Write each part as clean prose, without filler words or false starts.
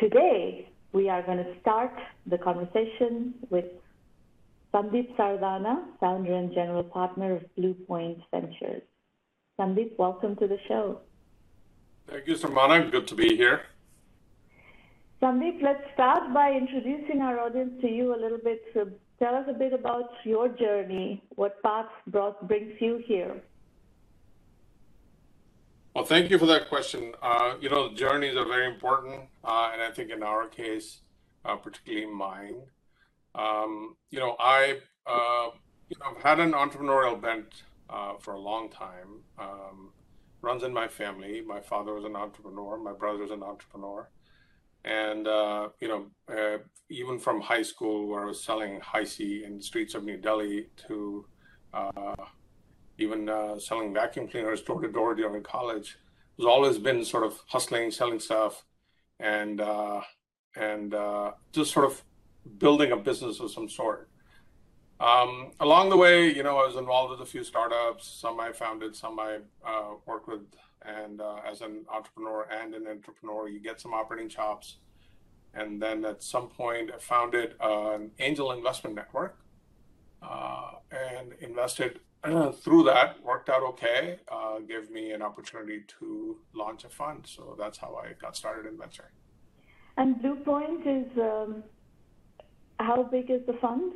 Today, we are going to start the conversation with Sandeep Sardana, founder and general partner of Blue Point Ventures. Sandeep, welcome to the show. Thank you, Sramana. Good to be here. Sandeep, let's start by introducing our audience to you a little bit. So tell us a bit about your journey, what path brings you here. Well, thank you for that question. You know, journeys are very important, and I think in our case, particularly mine. You know, I've had an entrepreneurial bent for a long time. Runs in my family. My father was an entrepreneur. My brother was an entrepreneur. And, you know, even from high school where I was selling Hi-C in the streets of New Delhi to even selling vacuum cleaners door to door during college, has always been sort of hustling, selling stuff, and just sort of building a business of some sort. Along the way, you know, I was involved with a few startups. Some I founded, some I worked with. And as an entrepreneur and an entrepreneur, you get some operating chops. And then at some point, I founded an angel investment network and invested through that. Worked out okay, gave me an opportunity to launch a fund. So that's how I got started in venture. And Blue Point is, how big is the fund?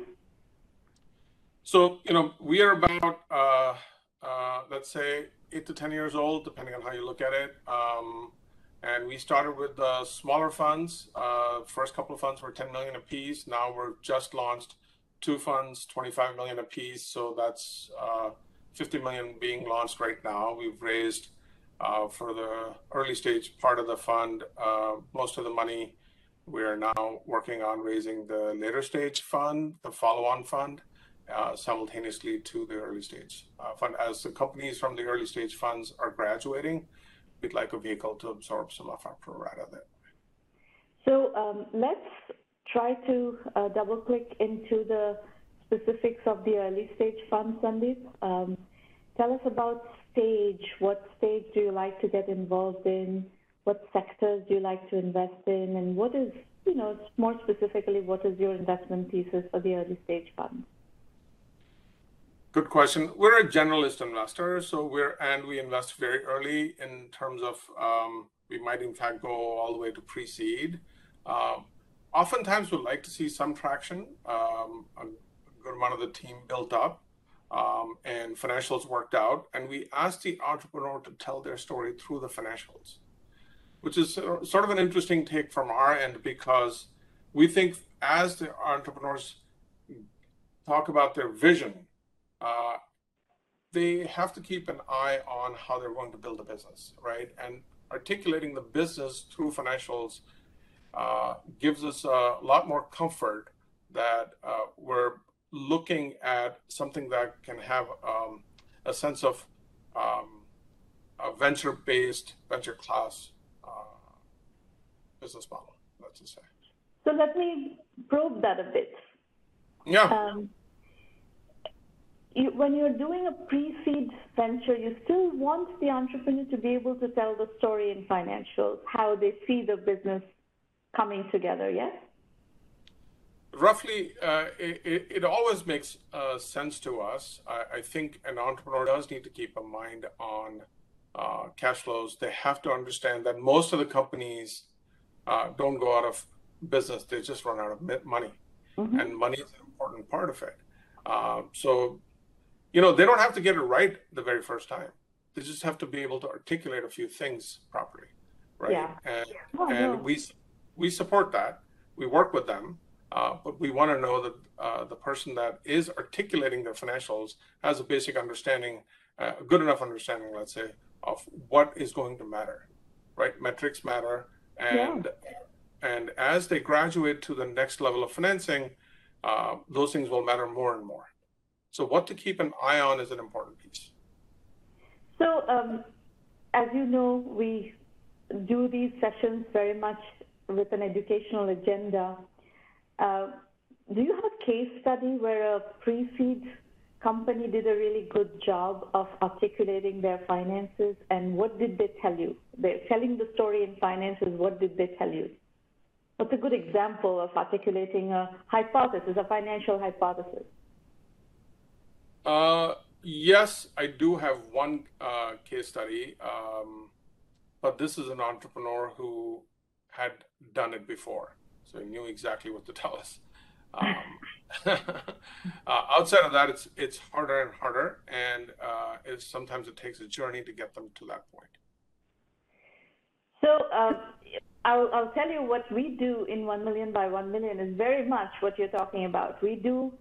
So, you know, we are about, let's say, 8 to 10 years old, depending on how you look at it. And we started with smaller funds. First couple of funds were 10 million apiece. Now we're just launched 2 funds, 25 million apiece. So that's 50 million being launched right now. We've raised for the early stage part of the fund, most of the money. We are now working on raising the later stage fund, the follow-on fund, simultaneously to the early stage fund. As the companies from the early stage funds are graduating, we'd like a vehicle to absorb some of our pro rata there. So let's try to double click into the specifics of the early stage fund, Sandeep. Tell us about stage. What stage do you like to get involved in? What sectors do you like to invest in? And what is, you know, more specifically, what is your investment thesis for the early stage fund? Good question. We're a generalist investor, so we invest very early in terms of we might in fact go all the way to pre-seed. Oftentimes, we'd like to see some traction, a good amount of the team built up, and financials worked out, and we ask the entrepreneur to tell their story through the financials, which is sort of an interesting take from our end because we think as the entrepreneurs talk about their vision, they have to keep an eye on how they're going to build a business, right? And articulating the business through financials gives us a lot more comfort that we're looking at something that can have a sense of a venture-based, venture-class business model, let's just say. So let me probe that a bit. Yeah. When you're doing a pre-seed venture, you still want the entrepreneur to be able to tell the story in financials, how they see the business coming together, yes? Roughly, it always makes sense to us. I think an entrepreneur does need to keep a mind on cash flows. They have to understand that most of the companies don't go out of business. They just run out of money. Mm-hmm. And money is an important part of it. So, you know, they don't have to get it right the very first time. They just have to be able to articulate a few things properly, right? Yeah. We support that. We work with them, but we want to know that the person that is articulating their financials has a basic understanding, a good enough understanding, let's say, of what is going to matter, right? Metrics matter, and as they graduate to the next level of financing, those things will matter more and more. So what to keep an eye on is an important piece. So as you know, we do these sessions very much with an educational agenda. Do you have a case study where a pre-seed company did a really good job of articulating their finances, and what did they tell you? They're telling the story in finances, what did they tell you? What's a good example of articulating a hypothesis, a financial hypothesis? Yes, I do have one case study, but this is an entrepreneur who had done it before, so he knew exactly what to tell us. Outside of that, it's harder and harder, and sometimes it takes a journey to get them to that point. So I'll tell you what we do in 1 Million by 1 Million is very much what you're talking about. We do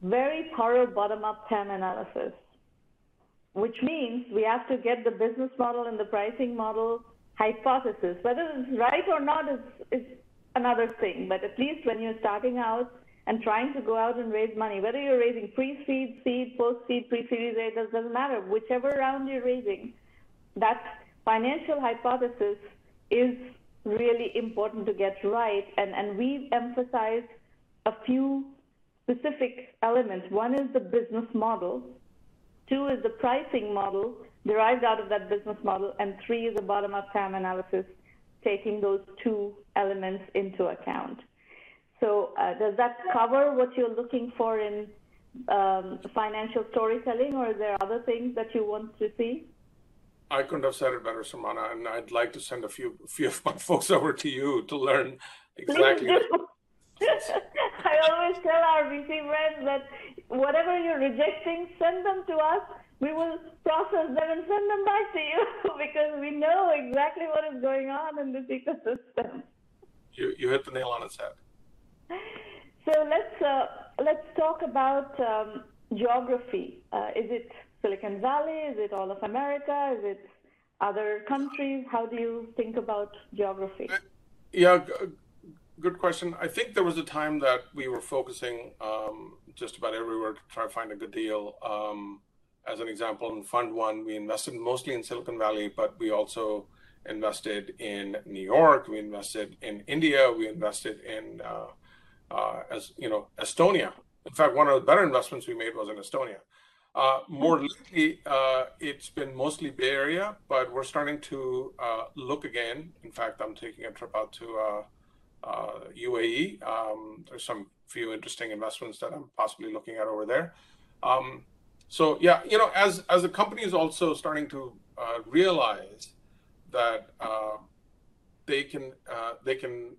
very thorough bottom-up TAM analysis, which means we have to get the business model and the pricing model hypothesis. Whether it's right or not is another thing, but at least when you're starting out and trying to go out and raise money, whether you're raising pre-seed, seed, post-seed, pre-series A, doesn't matter. Whichever round you're raising, that financial hypothesis is really important to get right, and we've emphasized a few specific elements. One is the business model, two is the pricing model derived out of that business model, and three is the bottom-up TAM analysis, taking those two elements into account. So does that cover what you're looking for in financial storytelling, or are there other things that you want to see? I couldn't have said it better, Sramana, and I'd like to send a few of my folks over to you to learn exactly. I always tell our VC friends that whatever you're rejecting, send them to us. We will process them and send them back to you because we know exactly what is going on in this ecosystem. You hit the nail on its head. So let's talk about geography. Is it Silicon Valley? Is it all of America? Is it other countries? How do you think about geography? Yeah, good question. I think there was a time that we were focusing just about everywhere to try to find a good deal. As an example, in Fund One, we invested mostly in Silicon Valley, but we also invested in New York. We invested in India. We invested in, as you know, Estonia. In fact, one of the better investments we made was in Estonia. More lately, it's been mostly Bay Area, but we're starting to look again. In fact, I'm taking a trip out to UAE. There's some few interesting investments that I'm possibly looking at over there. So yeah, you know, as the company is also starting to realize that they can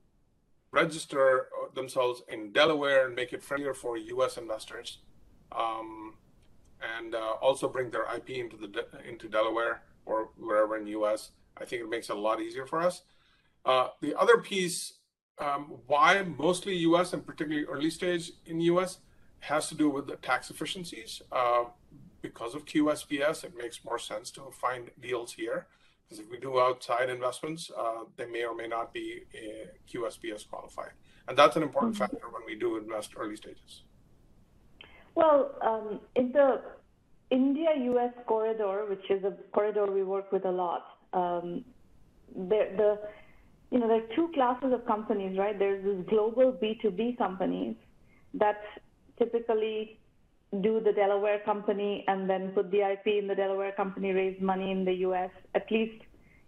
register themselves in Delaware and make it friendlier for U.S. investors. And also bring their IP into Delaware or wherever in the U.S. I think it makes it a lot easier for us. The other piece, why mostly U.S. and particularly early stage in U.S. has to do with the tax efficiencies. Because of QSBS, it makes more sense to find deals here. Because if we do outside investments, they may or may not be QSBS qualified. And that's an important factor when we do invest early stages. Well, in the India-US corridor, which is a corridor we work with a lot, there are two classes of companies, right? There's these global B2B companies that typically do the Delaware company and then put the IP in the Delaware company, raise money in the US. At least,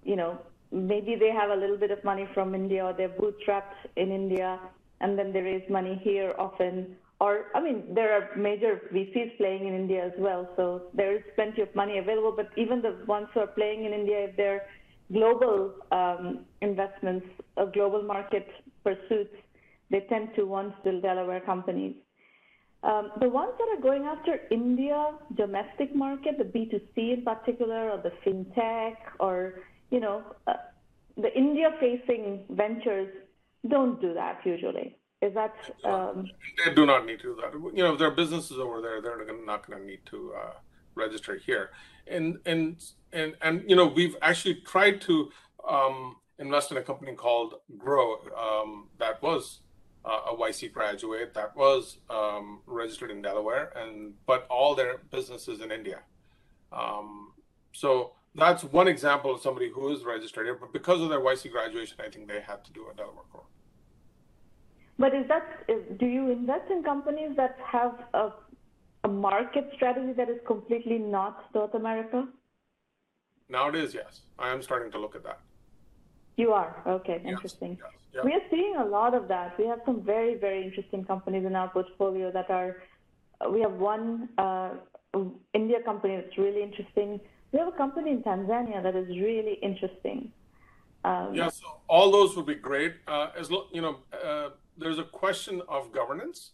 you know, maybe they have a little bit of money from India or they're bootstrapped in India and then they raise money here often. Or, I mean, there are major VCs playing in India as well, so there is plenty of money available, but even the ones who are playing in India, if they're global investments or global market pursuits, they tend to want still Delaware companies. The ones that are going after India domestic market, the B2C in particular, or the fintech, or, you know, the India-facing ventures don't do that usually. Is that they do not need to do that. You know, if there are businesses over there, they're not going to need to register here. And you know, we've actually tried to invest in a company called Grow that was a YC graduate that was registered in Delaware, but all their business is in India. So that's one example of somebody who is registered here, but because of their YC graduation, I think they had to do a Delaware course. But do you invest in companies that have a market strategy that is completely not North America? Nowadays, yes. I am starting to look at that. You are? Okay, yes. Interesting. Yes. Yeah. We are seeing a lot of that. We have some very, very interesting companies in our portfolio that are, we have one India company that's really interesting. We have a company in Tanzania that is really interesting. Yeah, so all those would be great. As you know, there's a question of governance,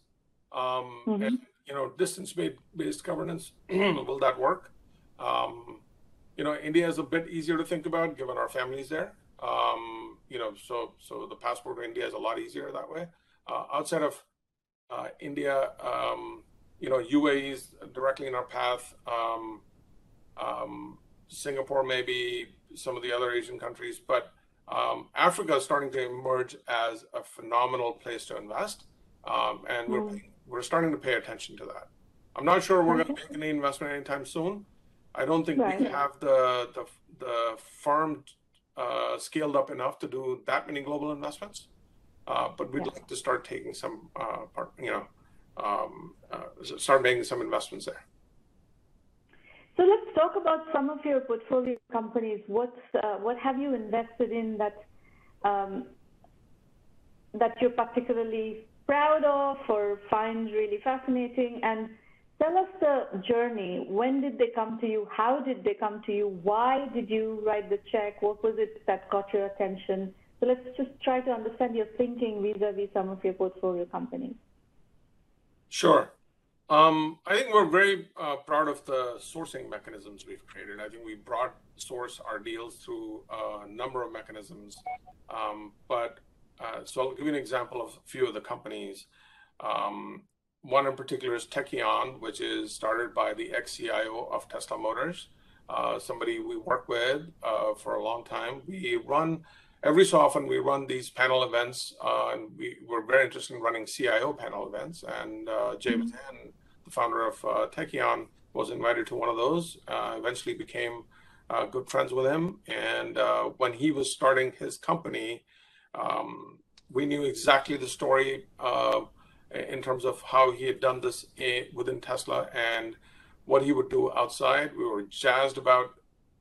and, you know, distance-based governance, will that work? You know, India is a bit easier to think about given our families there. You know, so the passport to India is a lot easier that way. Outside of India, you know, UAE is directly in our path. Singapore, maybe some of the other Asian countries, but Africa is starting to emerge as a phenomenal place to invest, and we're starting to pay attention to that. I'm not sure we're going to make any investment anytime soon. I don't think we have the firm scaled up enough to do that many global investments, but we'd like to start taking some, start making some investments there. So let's talk about some of your portfolio companies. What have you invested in that that you're particularly proud of or find really fascinating? And tell us the journey. When did they come to you? How did they come to you? Why did you write the check? What was it that caught your attention? So let's just try to understand your thinking vis-a-vis some of your portfolio companies. Sure. I think we're very proud of the sourcing mechanisms we've created. I think we source our deals through a number of mechanisms. So I'll give you an example of a few of the companies. One in particular is Tekion, which is started by the ex-CIO of Tesla Motors, somebody we work with for a long time. Every so often we run these panel events, and we're very interested in running CIO panel events. And James Henn, the founder of Tekion, was invited to one of those, eventually became good friends with him. And when he was starting his company, we knew exactly the story in terms of how he had done this within Tesla and what he would do outside. We were jazzed about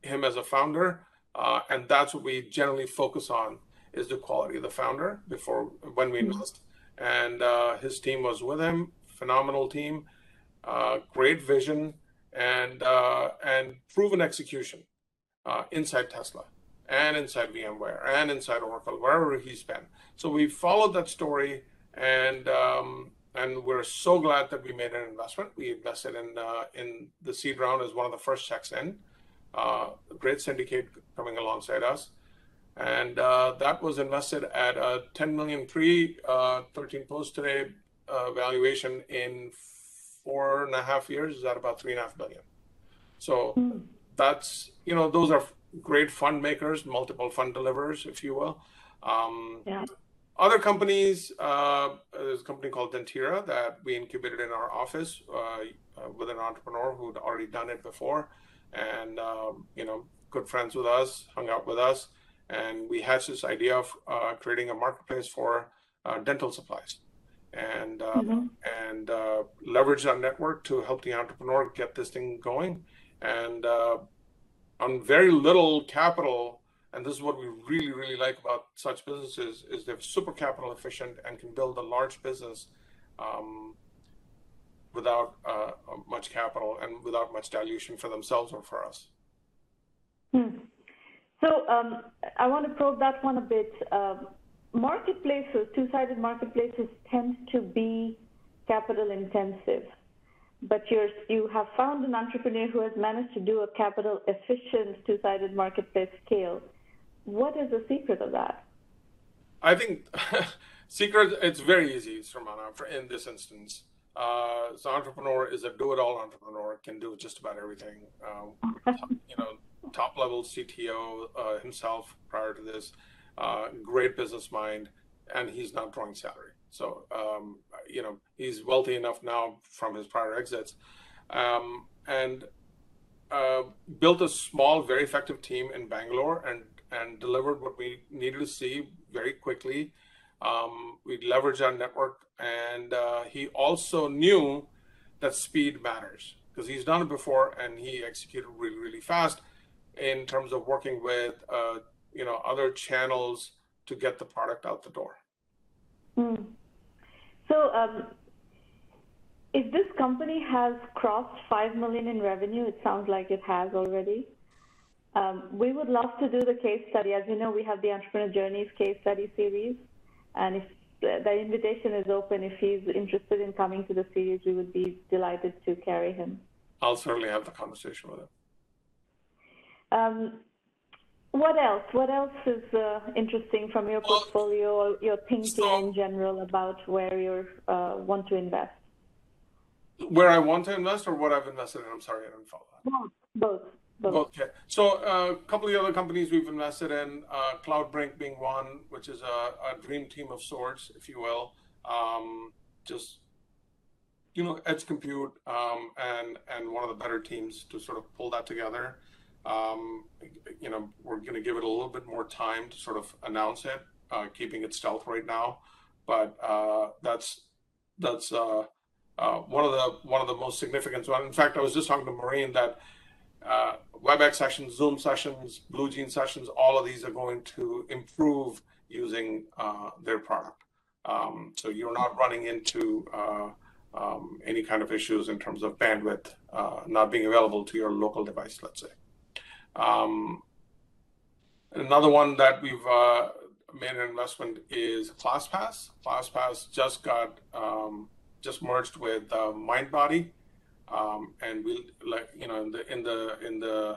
him as a founder. And that's what we generally focus on, is the quality of the founder when we invest. And his team was with him, phenomenal team, great vision, and proven execution inside Tesla and inside VMware and inside Oracle, wherever he's been. So we followed that story, and we're so glad that we made an investment. We invested in the seed round as one of the first checks in. A great syndicate coming alongside us, and that was invested at a 10 million pre 13 post today valuation in 4.5 years is at about 3.5 billion. So that's, you know, those are great fund makers, multiple fund deliverers, if you will. Other companies, there's a company called Dentira that we incubated in our office with an entrepreneur who'd already done it before. And, you know, good friends with us, hung out with us, and we had this idea of creating a marketplace for dental supplies, and leveraged our network to help the entrepreneur get this thing going. And on very little capital, and this is what we really, really like about such businesses, is they're super capital efficient and can build a large business without much capital and without much dilution for themselves or for us. So I want to probe that one a bit. Marketplaces, two-sided marketplaces tend to be capital intensive, but you have found an entrepreneur who has managed to do a capital efficient two-sided marketplace scale. What is the secret of that? I think it's very easy, Sramana, in this instance. So entrepreneur is a do-it-all entrepreneur, can do just about everything. You know, top-level CTO himself prior to this, great business mind, and he's not drawing salary. So, you know, he's wealthy enough now from his prior exits, and built a small, very effective team in Bangalore, and delivered what we needed to see very quickly. We leveraged our network, and he also knew that speed matters because he's done it before, and he executed really, really fast in terms of working with other channels to get the product out the door. Mm. So if this company has crossed $5 million in revenue, it sounds like it has already. We would love to do the case study. As you know, we have the Entrepreneur Journeys case study series, and if the invitation is open, if he's interested in coming to the series, we would be delighted to carry him. I'll certainly have the conversation with him. What else? What else is interesting from your portfolio or your thinking in general about where you want to invest? Where I want to invest or what I've invested in? I'm sorry, I didn't follow that. Both. Okay. So a couple of the other companies we've invested in, Cloudbrink being one, which is a dream team of sorts, if you will. Edge compute and one of the better teams to sort of pull that together. We're going to give it a little bit more time to sort of announce it, keeping it stealth right now. But that's one of the most significant ones. In fact, I was just talking to Maureen that WebEx sessions, Zoom sessions, BlueJeans sessions, all of these are going to improve using their product. So you're not running into any kind of issues in terms of bandwidth not being available to your local device, let's say. Another one that we've made an investment is ClassPass. ClassPass just got merged with MindBody, and we in the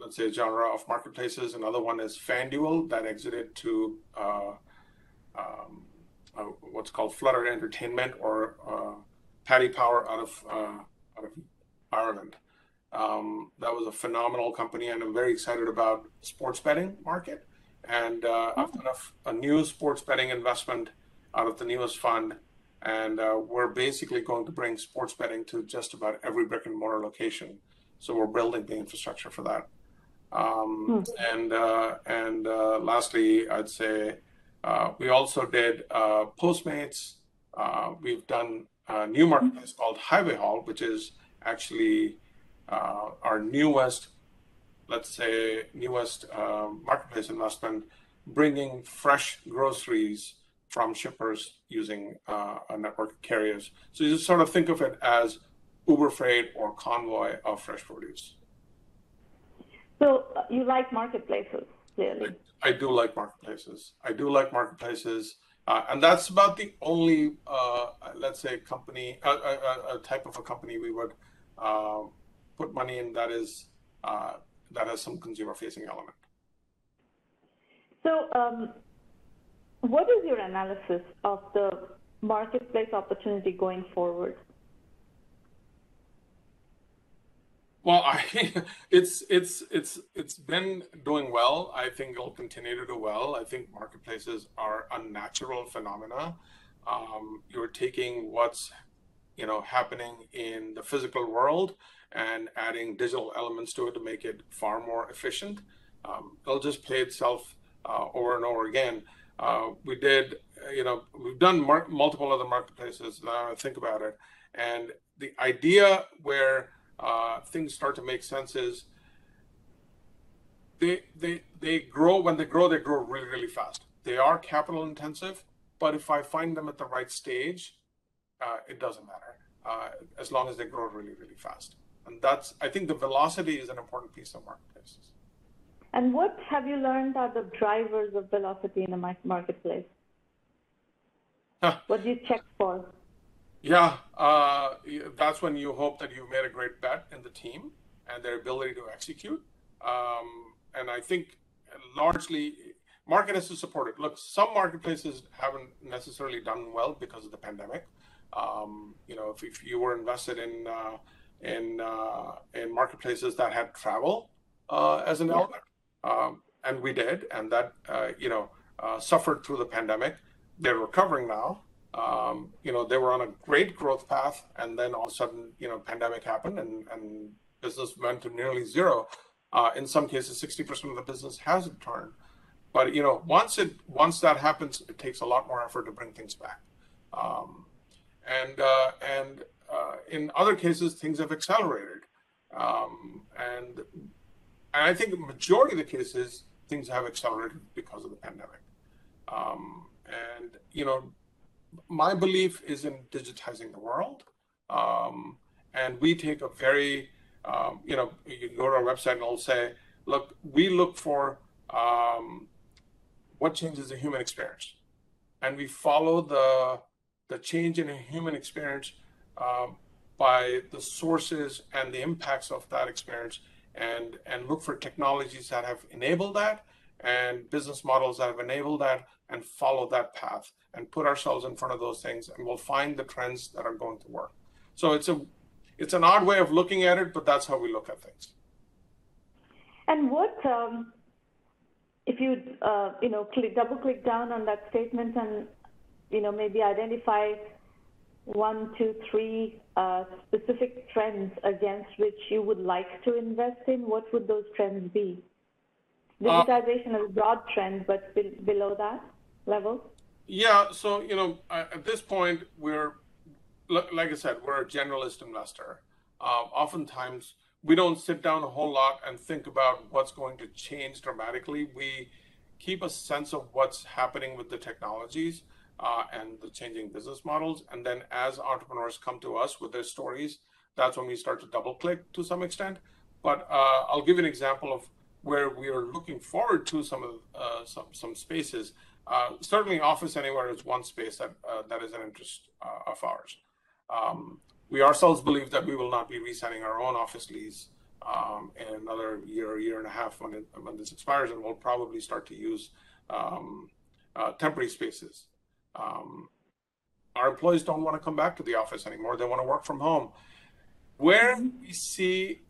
let's say genre of marketplaces. Another one is FanDuel that exited to what's called Flutter Entertainment or Paddy Power out of Ireland. That was a phenomenal company, and I'm very excited about sports betting market. And I've done a new sports betting investment out of the newest fund, and we're basically going to bring sports betting to just about every brick and mortar location. So we're building the infrastructure for that. Lastly, I'd say we also did Postmates. We've done a new marketplace called Highway Hall, which is actually our newest, marketplace investment, bringing fresh groceries from shippers using a network of carriers. So you just sort of think of it as Uber Freight or Convoy of fresh produce. So you like marketplaces, clearly. I do like marketplaces. And that's about the only, company, a type of a company we would put money in that has some consumer-facing element. So what is your analysis of the marketplace opportunity going forward? Well, it's been doing well. I think it'll continue to do well. I think marketplaces are a natural phenomena. You're taking what's happening in the physical world and adding digital elements to it to make it far more efficient. It'll just play itself over and over again. We've done multiple other marketplaces now I think about it. And the idea where things start to make sense is they grow. When they grow really, really fast. They are capital intensive, but if I find them at the right stage, it doesn't matter. As long as they grow really, really fast. And that's, I think the velocity is an important piece of marketplaces. And what have you learned are the drivers of velocity in the marketplace? What do you check for? Yeah, that's when you hope that you've made a great bet in the team and their ability to execute. And I think largely marketers support it. Look, some marketplaces haven't necessarily done well because of the pandemic. If you were invested in marketplaces that had travel as an element, and we did, and that suffered through the pandemic, they're recovering now. They were on a great growth path, and then all of a sudden, pandemic happened, and business went to nearly zero. In some cases, 60% of the business has returned. But once that happens, it takes a lot more effort to bring things back. And in other cases, things have accelerated. And I think the majority of the cases, things have accelerated because of the pandemic. And, you know, my belief is in digitizing the world. And we take a very, you know, you can go to our website and it'll say, look, we look for what changes the human experience. And we follow the change in a human experience by the sources and the impacts of that experience, and look for technologies that have enabled that and business models that have enabled that, and follow that path and put ourselves in front of those things, and we'll find the trends that are going to work. So it's an odd way of looking at it, but that's how we look at things. And what, if you, you know, double click down on that statement and, you know, maybe identify 1, 2, 3 specific trends against which you would like to invest in, what would those trends be? Digitization is a broad trend, but below that level? Yeah, so, you know, at this point, we're, like I said, we're a generalist investor. Oftentimes, we don't sit down a whole lot and think about what's going to change dramatically. We keep a sense of what's happening with the technologies and the changing business models. And then as entrepreneurs come to us with their stories, that's when we start to double click to some extent. But I'll give you an example of where we are looking forward to some of some spaces. Certainly Office Anywhere is one space that that is an interest of ours. We ourselves believe that we will not be re-signing our own office lease in another year, year and a half when this expires, and we'll probably start to use temporary spaces. Our employees don't want to come back to the office anymore. They want to work from home. Where we see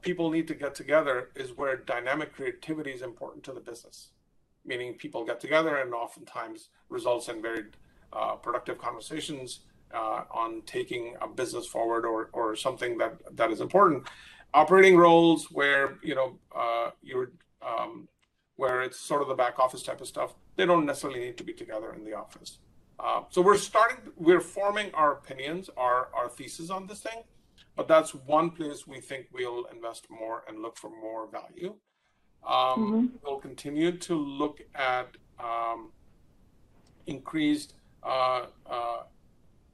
people need to get together is where dynamic creativity is important to the business, meaning people get together and oftentimes results in very productive conversations on taking a business forward, or something that is important. Operating roles where, you know, you're where it's sort of the back office type of stuff, they don't necessarily need to be together in the office. So we're forming our opinions, our thesis on this thing. But that's one place we think we'll invest more and look for more value. We'll continue to look at increased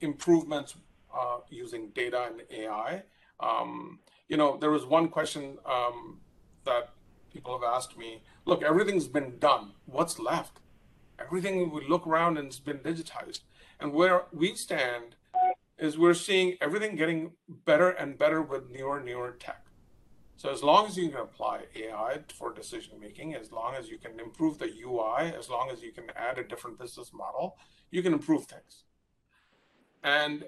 improvements using data and AI. You know, there was one question that people have asked me, look, everything's been done, what's left? Everything we look around and it's been digitized. And where we stand is we're seeing everything getting better and better with newer and newer tech. So as long as you can apply AI for decision making, as long as you can improve the UI, as long as you can add a different business model, you can improve things. And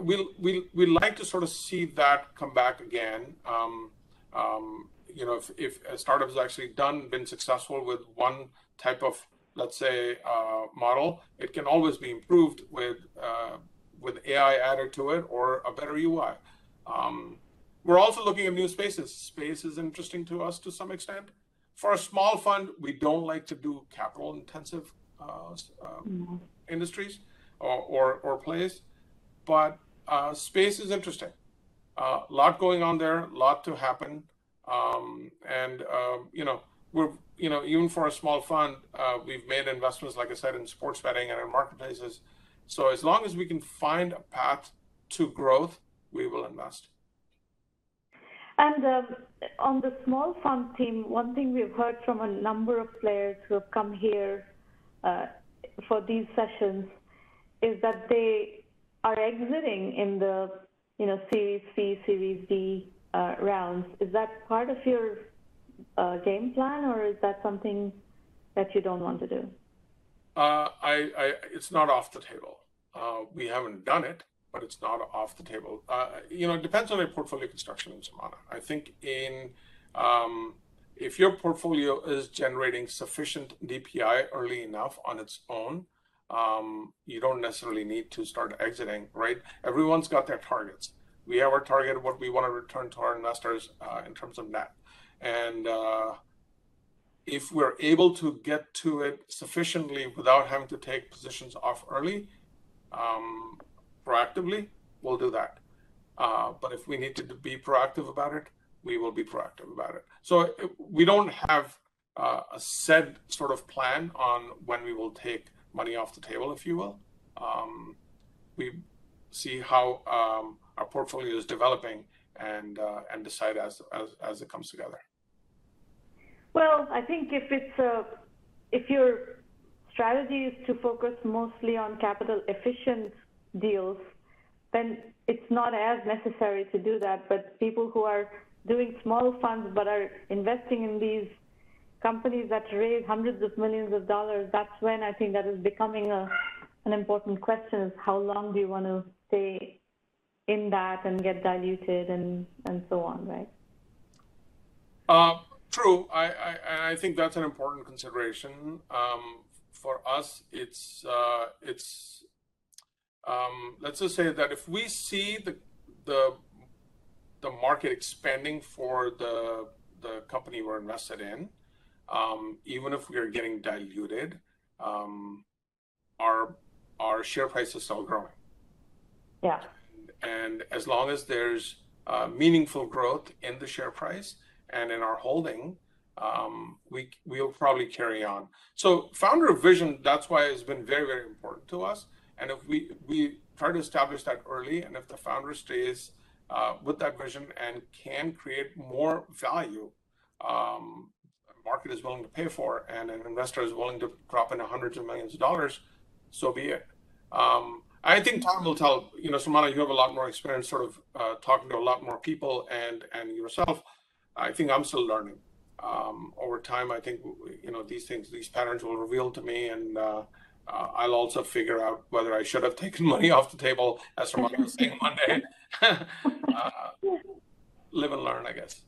we like to sort of see that come back again. You know, if a startup has actually been successful with one type of, let's say, model, it can always be improved with AI added to it or a better UI. We're also looking at new spaces. Space is interesting to us to some extent. For a small fund, we don't like to do capital intensive industries or plays, but space is interesting. A lot going on there, a lot to happen. You know, even for a small fund, we've made investments, like I said, in sports betting and in marketplaces. So as long as we can find a path to growth, we will invest. And on the small fund team, one thing we've heard from a number of players who have come here for these sessions is that they are exiting in the, you know, Series C, Series D rounds. Is that part of your game plan, or is that something that you don't want to do? It's not off the table. We haven't done it, but it's not off the table. You know, it depends on your portfolio construction in Sramana. I think in if your portfolio is generating sufficient DPI early enough on its own, you don't necessarily need to start exiting, right? Everyone's got their targets. We have our target of what we want to return to our investors in terms of net. And if we're able to get to it sufficiently without having to take positions off early, proactively, we'll do that. But if we need to be proactive about it, we will be proactive about it. So we don't have a set sort of plan on when we will take money off the table, if you will. We see how our portfolio is developing and decide as it comes together. Well, I think if it's if your strategy is to focus mostly on capital efficient deals, then it's not as necessary to do that. But people who are doing small funds but are investing in these companies that raise hundreds of millions of dollars, that's when I think that is becoming an important question, is how long do you want to stay in that and get diluted and so on, right? True. I think that's an important consideration. For us, it's let's just say that if we see the market expanding for the company we're invested in, even if we are getting diluted, our share price is still growing. Yeah. And as long as there's meaningful growth in the share price and in our holding, we'll probably carry on. So founder vision, that's why it's been very, very important to us. And if we try to establish that early, and if the founder stays with that vision and can create more value, the market is willing to pay for, and an investor is willing to drop in hundreds of millions of dollars, so be it. I think Tom will tell, Sramana, you have a lot more experience sort of talking to a lot more people and yourself. I think I'm still learning. Over time, I think, these patterns will reveal to me, and I'll also figure out whether I should have taken money off the table, as Sramana was saying one day. Live and learn, I guess.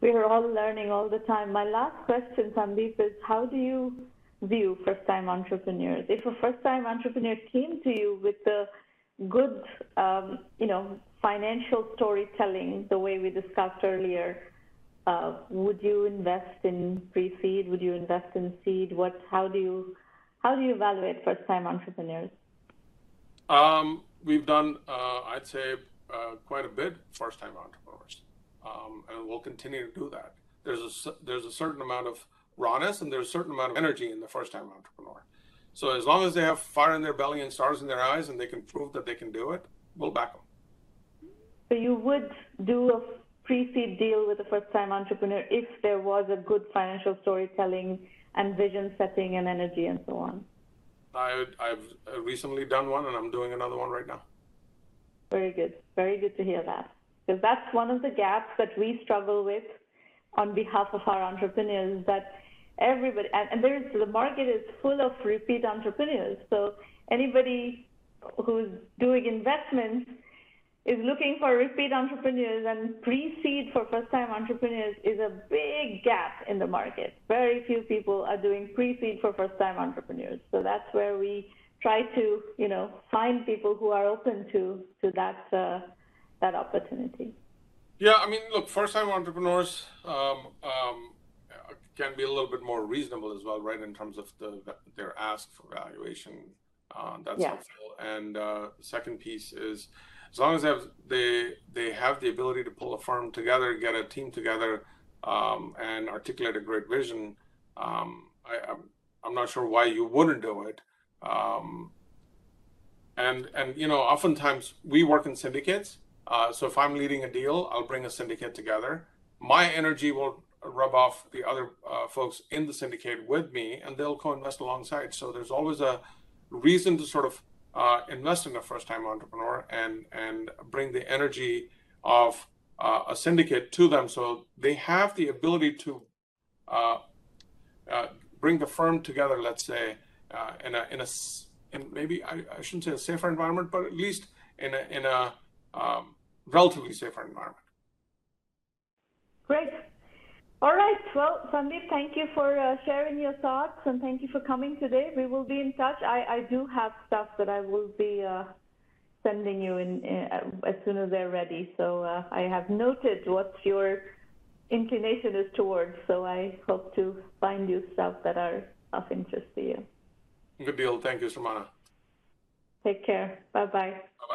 We are all learning all the time. My last question, Sandeep, is how do you view first-time entrepreneurs? If a first-time entrepreneur came to you with the good, financial storytelling, the way we discussed earlier, would you invest in pre-seed? Would you invest in seed? How do you evaluate first-time entrepreneurs? We've done, I'd say, quite a bit first-time entrepreneurs, and we'll continue to do that. There's a certain amount of rawness, and there's a certain amount of energy in the first-time entrepreneur. So as long as they have fire in their belly and stars in their eyes, and they can prove that they can do it, we'll back them. So you would do a pre-seed deal with a first-time entrepreneur if there was a good financial storytelling and vision setting and energy and so on? I've recently done one, and I'm doing another one right now. Very good. Very good to hear that. Because that's one of the gaps that we struggle with on behalf of our entrepreneurs, that everybody, and the market is full of repeat entrepreneurs. So anybody who's doing investments is looking for repeat entrepreneurs, and pre-seed for first-time entrepreneurs is a big gap in the market. Very few people are doing pre-seed for first-time entrepreneurs. So that's where we try to, find people who are open to that opportunity. Yeah, I mean, look, first-time entrepreneurs can be a little bit more reasonable as well, right, in terms of their ask for valuation. That's helpful. And second piece is, as long as they have the ability to pull a firm together, get a team together, and articulate a great vision, I'm not sure why you wouldn't do it. And oftentimes we work in syndicates. So if I'm leading a deal, I'll bring a syndicate together. My energy will rub off the other folks in the syndicate with me, and they'll co-invest alongside. So there's always a reason to sort of invest in a first-time entrepreneur and bring the energy of a syndicate to them, so they have the ability to bring the firm together, let's say, in maybe I shouldn't say a safer environment, but at least in a relatively safer environment. Great. All right. Well, Sandeep, thank you for sharing your thoughts, and thank you for coming today. We will be in touch. I do have stuff that I will be sending you in as soon as they're ready. So I have noted what your inclination is towards. So I hope to find you stuff that are of interest to you. Good deal. Thank you, Sramana. Take care. Bye-bye. Bye-bye.